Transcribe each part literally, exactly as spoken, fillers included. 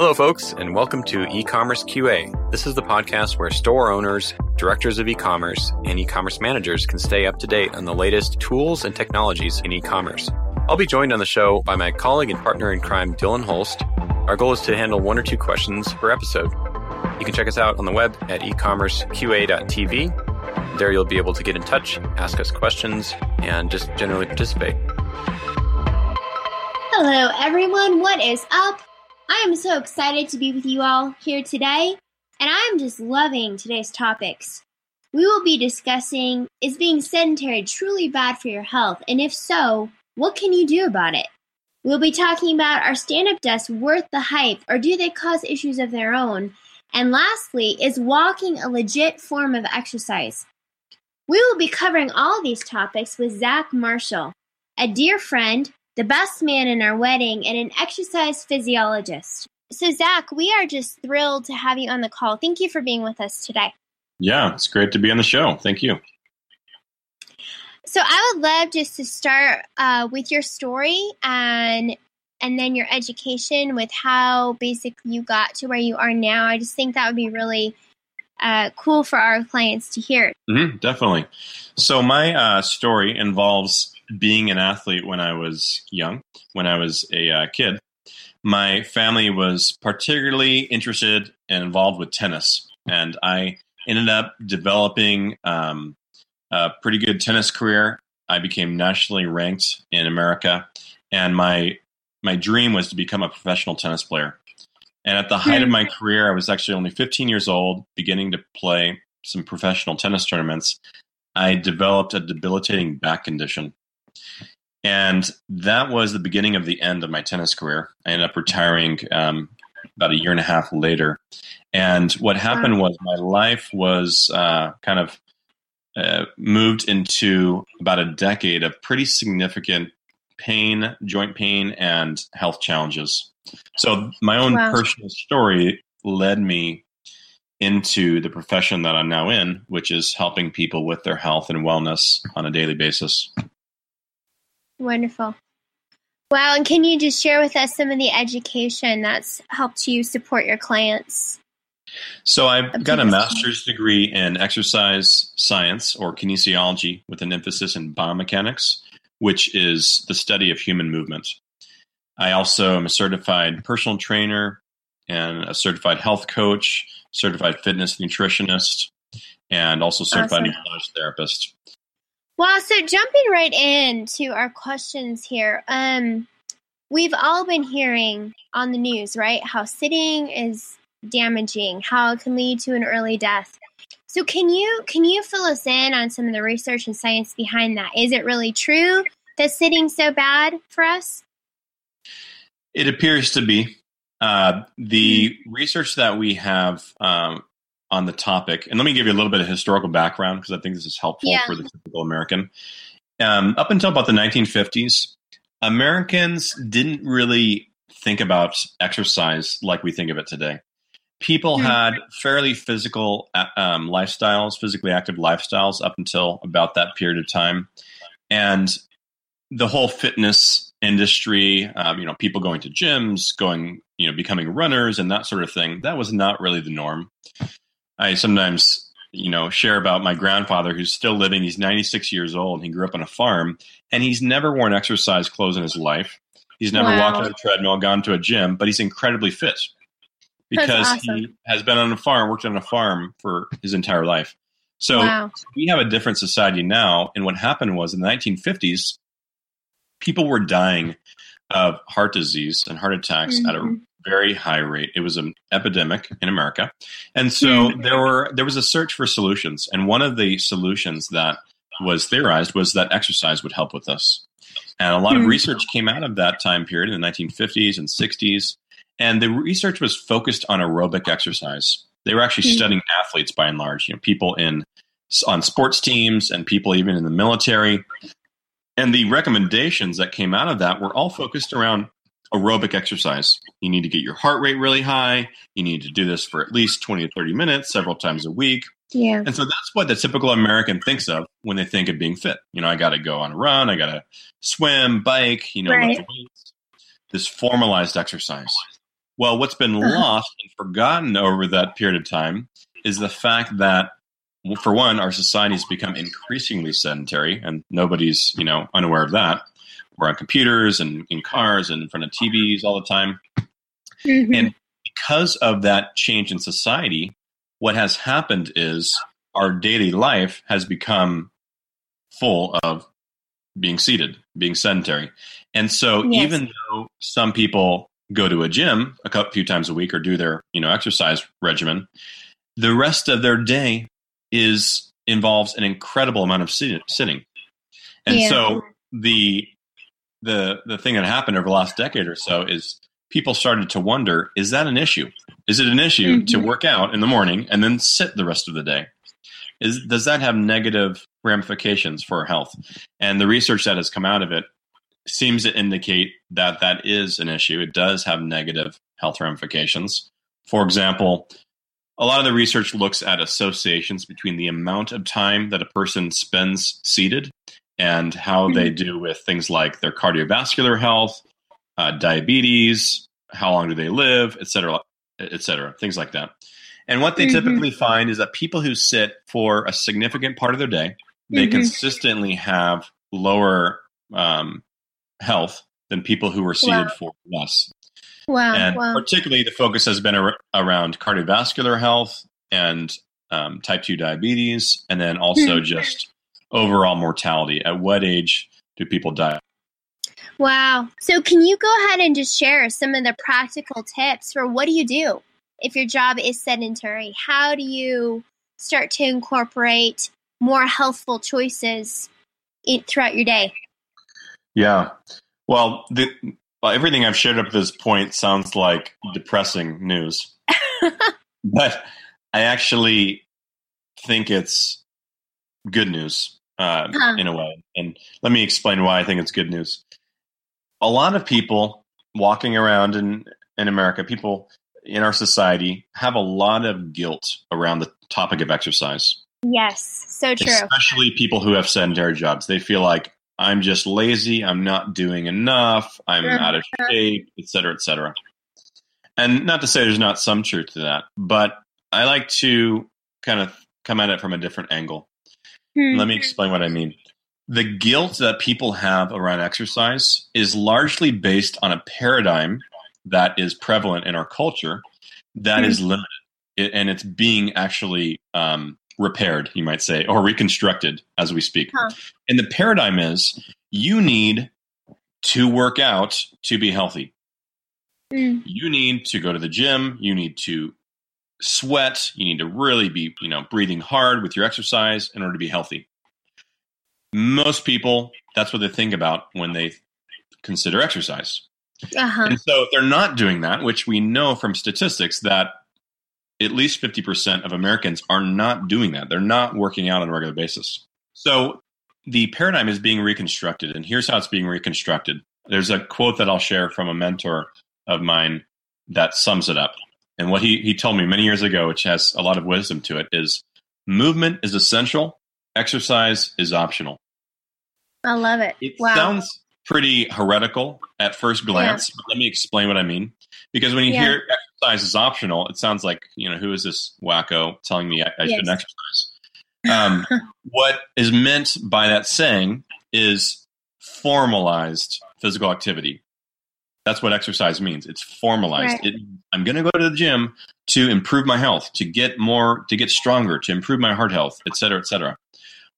Hello, folks, and welcome to E-commerce Q A. This is the podcast where store owners, directors of e-commerce, and e-commerce managers can stay up to date on the latest tools and technologies in e-commerce. I'll be joined on the show by my colleague and partner in crime, Dylan Holst. Our goal is to handle one or two questions per episode. You can check us out on the web at e commerce q a dot t v. There you'll be able to get in touch, ask us questions, and just generally participate. Hello, everyone. What is up? I am so excited to be with you all here today, and I am just loving today's topics. We will be discussing, is being sedentary truly bad for your health? And if so, what can you do about it? We'll be talking about, are stand-up desks worth the hype, or do they cause issues of their own? And lastly, is walking a legit form of exercise? We will be covering all these topics with Zac Marshall, a dear friend, the best man in our wedding, and an exercise physiologist. So, Zac, we are just thrilled to have you on the call. Thank you for being with us today. Yeah, it's great to be on the show. Thank you. So I would love just to start uh, with your story and and then your education with how basically you got to where you are now. I just think that would be really uh, cool for our clients to hear. Mm-hmm, definitely. So my uh, story involves being an athlete when I was young, when I was a uh, kid. My family was particularly interested and involved with tennis, and I ended up developing um, a pretty good tennis career. I became nationally ranked in America, and my my dream was to become a professional tennis player. And at the height of my career, I was actually only fifteen years old, beginning to play some professional tennis tournaments. I developed a debilitating back condition. And that was the beginning of the end of my tennis career. I ended up retiring um, about a year and a half later. And what happened was my life was uh, kind of uh, moved into about a decade of pretty significant pain, joint pain, and health challenges. So my own wow. personal story led me into the profession that I'm now in, which is helping people with their health and wellness on a daily basis. Wonderful. Wow. And can you just share with us some of the education that's helped you support your clients? So I've got a master's degree in exercise science or kinesiology with an emphasis in biomechanics, which is the study of human movement. I also am a certified personal trainer and a certified health coach, certified fitness nutritionist, and also certified awesome. massage therapist. Wow, so jumping right in to our questions here, um, we've all been hearing on the news, right, how sitting is damaging, how it can lead to an early death. So can you can you fill us in on some of the research and science behind that? Is it really true that sitting's so bad for us? It appears to be. Uh, the research that we have um, on the topic, and let me give you a little bit of historical background because I think this is helpful yeah. for the typical American. Um, up until about the nineteen fifties, Americans didn't really think about exercise like we think of it today. People mm-hmm. had fairly physical um, lifestyles, physically active lifestyles up until about that period of time. And the whole fitness industry, um, you know, people going to gyms, going, you know, becoming runners and that sort of thing, that was not really the norm. I sometimes, you know, share about my grandfather who's still living. He's ninety-six years old and he grew up on a farm, and he's never worn exercise clothes in his life. He's never wow. walked on a treadmill, gone to a gym, but he's incredibly fit because awesome. he has been on a farm, worked on a farm for his entire life. So wow. we have a different society now. And what happened was in the nineteen fifties, people were dying of heart disease and heart attacks mm-hmm. at a very high rate. It was an epidemic in America. And so there were there was a search for solutions. And one of the solutions that was theorized was that exercise would help with this. And a lot of research came out of that time period in the nineteen fifties and sixties. And the research was focused on aerobic exercise. They were actually studying athletes by and large, you know, people in on sports teams and people even in the military. And the recommendations that came out of that were all focused around aerobic exercise. You need to get your heart rate really high. You need to do this for at least twenty to thirty minutes, several times a week. Yeah. And so that's what the typical American thinks of when they think of being fit. You know, I got to go on a run. I got to swim, bike, you know, right. lift weights. This formalized exercise. Well, what's been lost and forgotten over that period of time is the fact that, for one, our society's become increasingly sedentary, and nobody's, you know, unaware of that. We're on computers and in cars and in front of T Vs all the time. Mm-hmm. And because of that change in society, what has happened is our daily life has become full of being seated, being sedentary. And so yes. even though some people go to a gym a few times a week or do their, you know, exercise regimen, the rest of their day is involves an incredible amount of sitting. And yeah. so the the the thing that happened over the last decade or so is people started to wonder, is that an issue? Is it an issue mm-hmm. to work out in the morning and then sit the rest of the day? Is, does that have negative ramifications for health? And the research that has come out of it seems to indicate that that is an issue. It does have negative health ramifications. For example, a lot of the research looks at associations between the amount of time that a person spends seated and how mm-hmm. they do with things like their cardiovascular health, uh, diabetes, how long do they live, et cetera, et cetera, things like that. And what they mm-hmm. typically find is that people who sit for a significant part of their day, they mm-hmm. consistently have lower um, health than people who were seated wow. for less. Wow. And wow. particularly the focus has been ar- around cardiovascular health and um, type two diabetes, and then also just overall mortality. At what age do people die? Wow. So can you go ahead and just share some of the practical tips for what do you do? If your job is sedentary, how do you start to incorporate more healthful choices in, throughout your day? Yeah. Well, the, well, everything I've shared up to this point sounds like depressing news, but I actually think it's good news uh, huh. in a way. And let me explain why I think it's good news. A lot of people walking around in, in America, people in our society have a lot of guilt around the topic of exercise. Yes, so true. Especially people who have sedentary jobs. They feel like, I'm just lazy, I'm not doing enough, I'm sure. out of shape, et cetera, et cetera. And not to say there's not some truth to that, but I like to kind of come at it from a different angle. Mm-hmm. Let me explain what I mean. The guilt that people have around exercise is largely based on a paradigm that is prevalent in our culture that mm-hmm. is limited, it, and it's being actually um, repaired, you might say, or reconstructed as we speak. Huh. And the paradigm is you need to work out to be healthy. Mm. You need to go to the gym. You need to sweat. You need to really be, you know, breathing hard with your exercise in order to be healthy. Most people, that's what they think about when they consider exercise. Uh-huh. And so if they're not doing that, which we know from statistics that at least fifty percent of Americans are not doing that. They're not working out on a regular basis. So the paradigm is being reconstructed, and here's how it's being reconstructed. There's a quote that I'll share from a mentor of mine that sums it up. And what he, he told me many years ago, which has a lot of wisdom to it, is movement is essential. Exercise is optional. I love it. It wow. sounds pretty heretical at first glance, yeah. but let me explain what I mean. Because when you yeah. hear exercise is optional, it sounds like, you know, who is this wacko telling me I, I yes. shouldn't exercise? Um, what is meant by that saying is formalized physical activity. That's what exercise means. It's formalized. Right. It, I'm going to go to the gym to improve my health, to get more, to get stronger, to improve my heart health, et cetera, et cetera.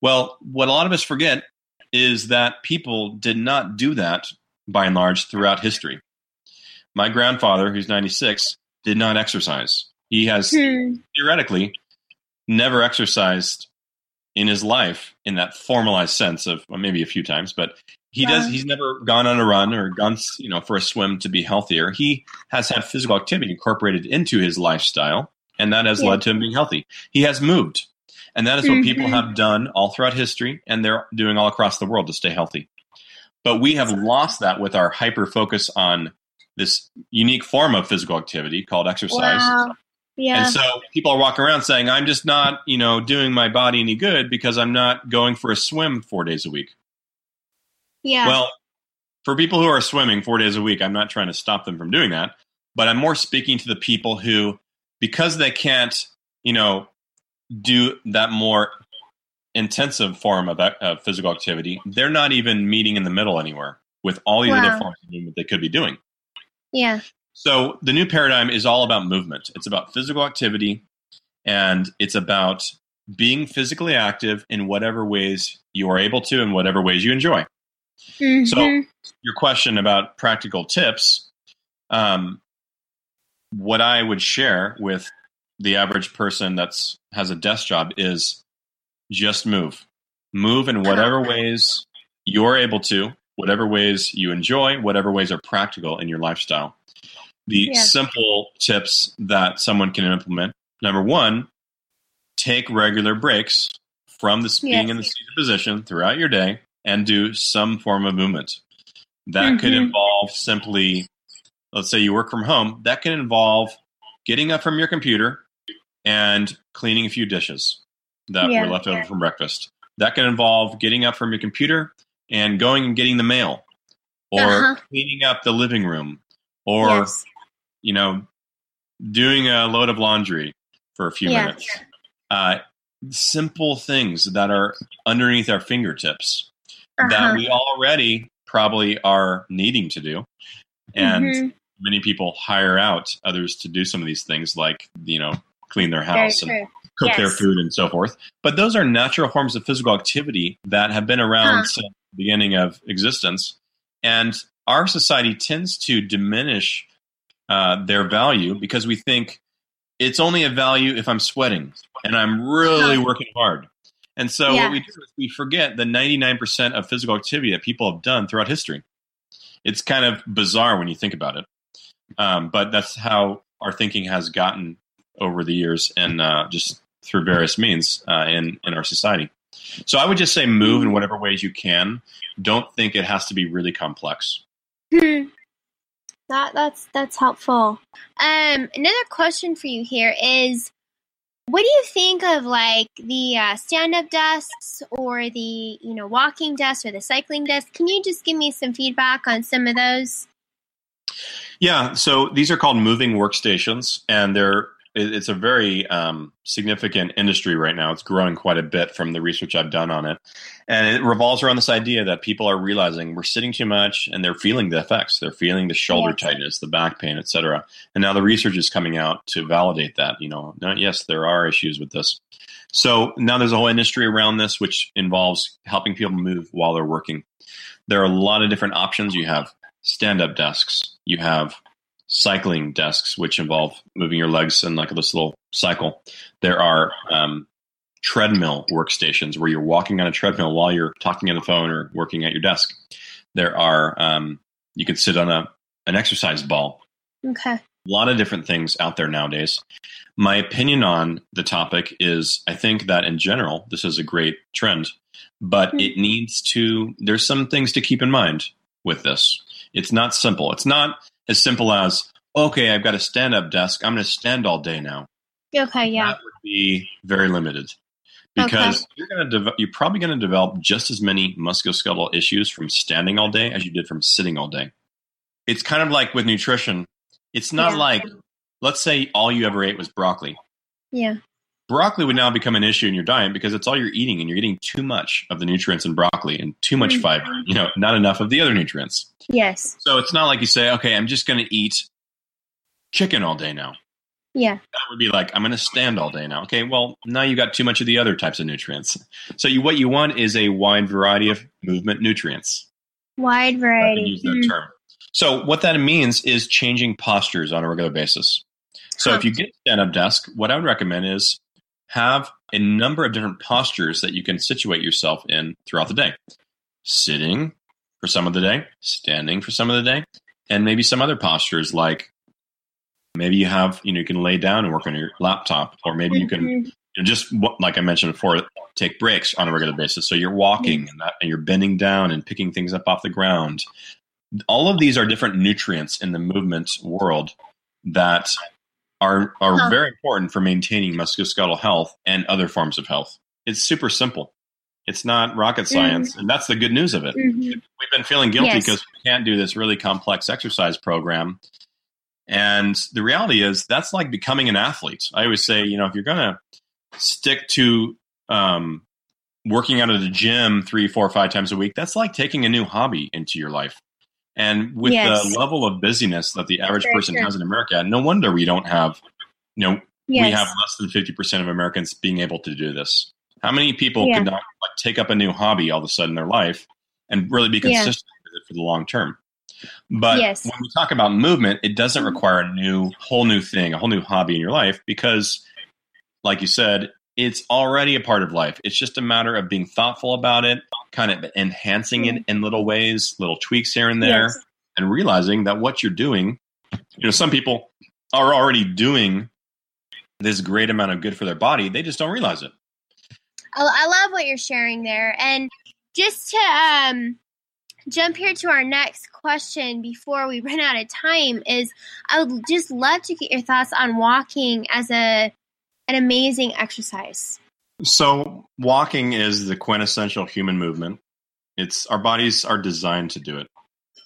Well, what a lot of us forget is that people did not do that by and large throughout history. My grandfather, who's ninety-six, did not exercise. He has hmm. theoretically never exercised in his life in that formalized sense of well, maybe a few times, but he wow. does. He's never gone on a run or gone, you know, for a swim to be healthier. He has had physical activity incorporated into his lifestyle, and that has yeah. led to him being healthy. He has moved. And that is what mm-hmm. people have done all throughout history, and they're doing all across the world to stay healthy. But we have lost that with our hyper-focus on this unique form of physical activity called exercise. Wow. Yeah. And so people are walking around saying, I'm just not, you know, doing my body any good because I'm not going for a swim four days a week. Yeah. Well, for people who are swimming four days a week, I'm not trying to stop them from doing that. but I'm more speaking to the people who, because they can't, you know, do that more intensive form of, of physical activity, they're not even meeting in the middle anywhere with all these wow. other forms of movement they could be doing. Yeah. So the new paradigm is all about movement. It's about physical activity, and it's about being physically active in whatever ways you are able to and whatever ways you enjoy. Mm-hmm. So your question about practical tips, um, what I would share with the average person that's has a desk job is just move. Move in whatever ways you're able to, whatever ways you enjoy, whatever ways are practical in your lifestyle. The yeah. simple tips that someone can implement. Number one, take regular breaks from the being yes. in the seated position throughout your day and do some form of movement. That mm-hmm. could involve simply, let's say you work from home, that can involve getting up from your computer and cleaning a few dishes that yeah, were left yeah. over from breakfast. That can involve getting up from your computer and going and getting the mail, or uh-huh. cleaning up the living room, or, yes. you know, doing a load of laundry for a few yeah. minutes. Uh, simple things that are underneath our fingertips uh-huh. that we already probably are needing to do. And mm-hmm. many people hire out others to do some of these things, like, you know, clean their house and cook yes. their food and so forth. But those are natural forms of physical activity that have been around huh. since the beginning of existence. And our society tends to diminish uh, their value because we think it's only a value if I'm sweating and I'm really working hard. And so yeah. what we do is we forget the ninety-nine percent of physical activity that people have done throughout history. It's kind of bizarre when you think about it. Um, but that's how our thinking has gotten over the years, and uh, just through various means uh, in, in our society. So I would just say move in whatever ways you can. Don't think it has to be really complex. Hmm. That, that's that's helpful. Um, another question for you here is, what do you think of like the uh, stand-up desks, or the, you know, walking desks, or the cycling desks? Can you just give me some feedback on some of those? Yeah, so these are called moving workstations, and they're it's a very um, significant industry right now. It's growing quite a bit from the research I've done on it. And it revolves around this idea that people are realizing we're sitting too much, and they're feeling the effects. They're feeling the shoulder yes. tightness, the back pain, et cetera. And now the research is coming out to validate that, you know, yes, there are issues with this. So now there's a whole industry around this, which involves helping people move while they're working. There are a lot of different options. You have stand-up desks. You have cycling desks, which involve moving your legs in like this little cycle. There are um, treadmill workstations where you're walking on a treadmill while you're talking on the phone or working at your desk. There are, um, you could sit on a an exercise ball. Okay. A lot of different things out there nowadays. My opinion on the topic is I think that in general, this is a great trend, but mm-hmm. it needs to, there's some things to keep in mind with this. It's not simple. It's not as simple as, okay, I've got a stand-up desk, I'm going to stand all day now. Okay, yeah. That would be very limited, because okay. you're going to de- you're probably going to develop just as many musculoskeletal issues from standing all day as you did from sitting all day. It's kind of like with nutrition. It's not yeah. like, let's say all you ever ate was broccoli. Yeah. Broccoli would now become an issue in your diet because it's all you're eating, and you're eating too much of the nutrients in broccoli and too much mm-hmm. fiber, you know, not enough of the other nutrients. Yes. So it's not like you say, okay, I'm just going to eat chicken all day now. Yeah. That would be like, I'm going to stand all day now. Okay, well, now you got too much of the other types of nutrients. So you, what you want is a wide variety of movement nutrients. Wide variety. I can use that mm-hmm. term. So what that means is changing postures on a regular basis. So huh. if you get a stand-up desk, what I would recommend is have a number of different postures that you can situate yourself in throughout the day. Sitting for some of the day, standing for some of the day, and maybe some other postures, like maybe you have, you know, you can lay down and work on your laptop, or maybe you can, you know, just like I mentioned before, take breaks on a regular basis. So you're walking and, that, and you're bending down and picking things up off the ground. All of these are different nutrients in the movement world that are are huh. very important for maintaining musculoskeletal health and other forms of health. It's super simple. It's not rocket science, mm-hmm. and that's the good news of it. Mm-hmm. We've been feeling guilty because yes. we can't do this really complex exercise program, And the reality is that's like becoming an athlete. I always say, you know, if you're going to stick to um, working out at the gym three, four, five times a week, that's like taking a new hobby into your life. And with yes. the level of busyness that the average Very person true. has in America, no wonder we don't have, you know, yes. we have less than fifty percent of Americans being able to do this. How many people yeah. could not like take up a new hobby all of a sudden in their life and really be consistent yeah. with it for the long term? But yes. when we talk about movement, it doesn't require a new, whole new thing, a whole new hobby in your life, because like you said, it's already a part of life. It's just a matter of being thoughtful about it, kind of enhancing it in little ways, little tweaks here and there, yes. and realizing that what you're doing, you know, some people are already doing this great amount of good for their body. They just don't realize it. I love what you're sharing there. And just to um, jump here to our next question before we run out of time is I would just love to get your thoughts on walking as a an amazing exercise. So walking is the quintessential human movement. It's our bodies are designed to do it.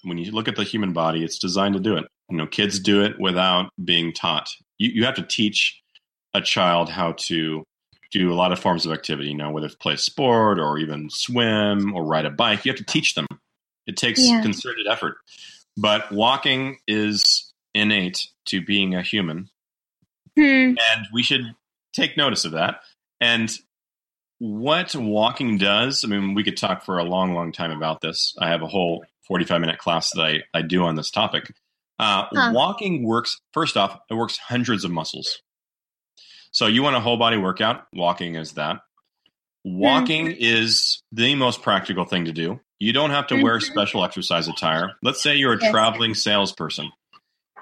When you look at the human body, it's designed to do it. You know, kids do it without being taught. You, you have to teach a child how to do a lot of forms of activity, you know, whether it's play sport or even swim or ride a bike. You have to teach them. It takes yeah. concerted effort. But walking is innate to being a human. Hmm. And we should take notice of that. And what walking does, I mean, we could talk for a long, long time about this. I have a whole forty-five minute class that I, I do on this topic. Uh, huh. Walking works, first off, it works hundreds of muscles. So you want a whole body workout, walking is that. Walking mm-hmm. is the most practical thing to do. You don't have to mm-hmm. wear special exercise attire. Let's say you're a yes. traveling salesperson.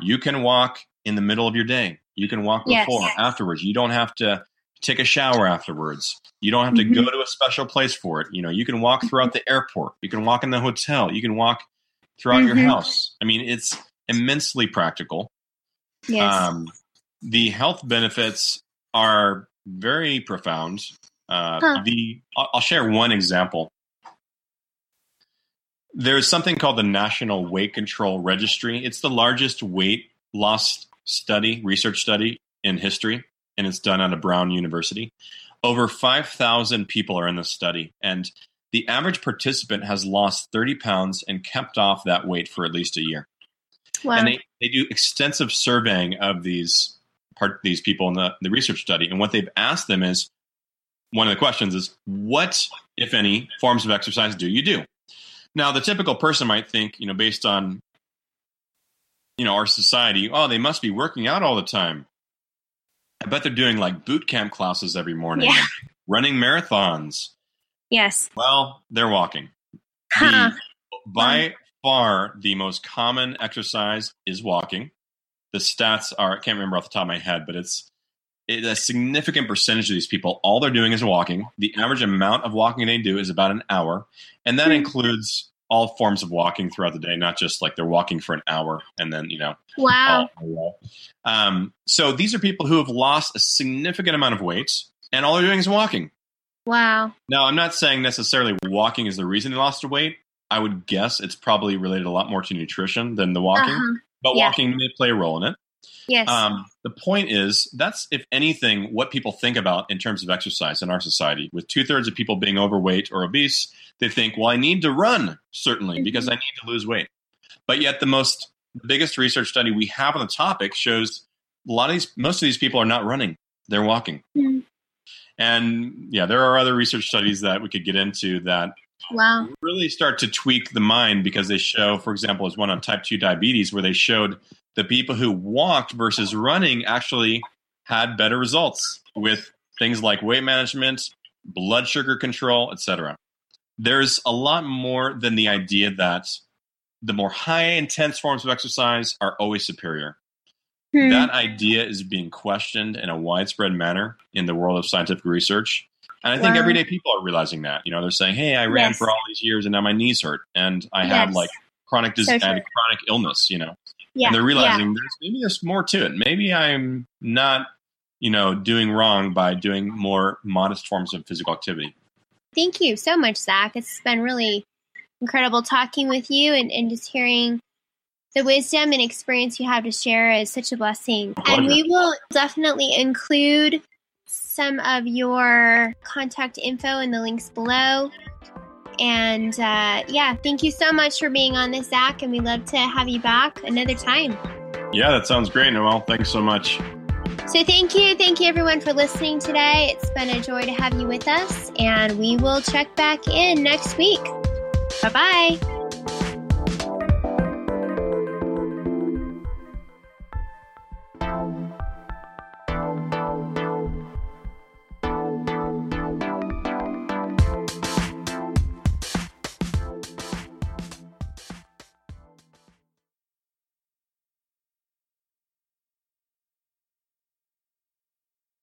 You can walk in the middle of your day. You can walk before, yes. afterwards. You don't have to take a shower afterwards. You don't have to mm-hmm. go to a special place for it. You know, you can walk throughout the airport. You can walk in the hotel. You can walk throughout mm-hmm. your house. I mean, it's immensely practical. Yes. Um, the health benefits are very profound. Uh, huh. The I'll, I'll share one example. There's something called the National Weight Control Registry. It's the largest weight loss study, research study in history, and it's done out of Brown University. Over five thousand people are in this study, and the average participant has lost thirty pounds and kept off that weight for at least a year. Wow. And they, they do extensive surveying of these part these people in the, the research study, and what they've asked them is, one of the questions is, what, if any, forms of exercise do you do? Now, the typical person might think, you know, based on you know, our society, oh, they must be working out all the time. I bet they're doing like boot camp classes every morning, yeah. running marathons. Yes. Well, they're walking. Huh. The, by um. far, the most common exercise is walking. The stats are, I can't remember off the top of my head, but it's, it's a significant percentage of these people. All they're doing is walking. The average amount of walking they do is about an hour. And that mm-hmm. includes all forms of walking throughout the day, not just like they're walking for an hour and then, you know. Wow. Um, so these are people who have lost a significant amount of weight and all they're doing is walking. Wow. Now, I'm not saying necessarily walking is the reason they lost weight. I would guess it's probably related a lot more to nutrition than the walking, uh-huh. but yeah. walking may play a role in it. Yes. Um, the point is, that's, if anything, what people think about in terms of exercise in our society. With two-thirds of people being overweight or obese, they think, well, I need to run, certainly, mm-hmm. because I need to lose weight. But yet the most the biggest research study we have on the topic shows a lot of these, most of these people are not running. They're walking. Mm-hmm. And, yeah, there are other research studies that we could get into that wow. really start to tweak the mind, because they show, for example, there's one on type two diabetes where they showed the people who walked versus running actually had better results with things like weight management, blood sugar control, et cetera. There's a lot more than the idea that the more high intense forms of exercise are always superior. Hmm. That idea is being questioned in a widespread manner in the world of scientific research. And I think wow. everyday people are realizing that. You know, they're saying, hey, I ran yes. for all these years and now my knees hurt and I yes. have like chronic disease so and chronic illness, you know. Yeah, and they're realizing yeah. there's maybe there's more to it. Maybe I'm not, you know, doing wrong by doing more modest forms of physical activity. Thank you so much, Zac. It's been really incredible talking with you and, and just hearing the wisdom and experience you have to share is such a blessing. And we will definitely include some of your contact info in the links below. And uh, yeah, thank you so much for being on this, Zac, and we'd love to have you back another time. Yeah, that sounds great, Noelle. Thanks so much. So thank you. Thank you, everyone, for listening today. It's been a joy to have you with us, and we will check back in next week. Bye-bye.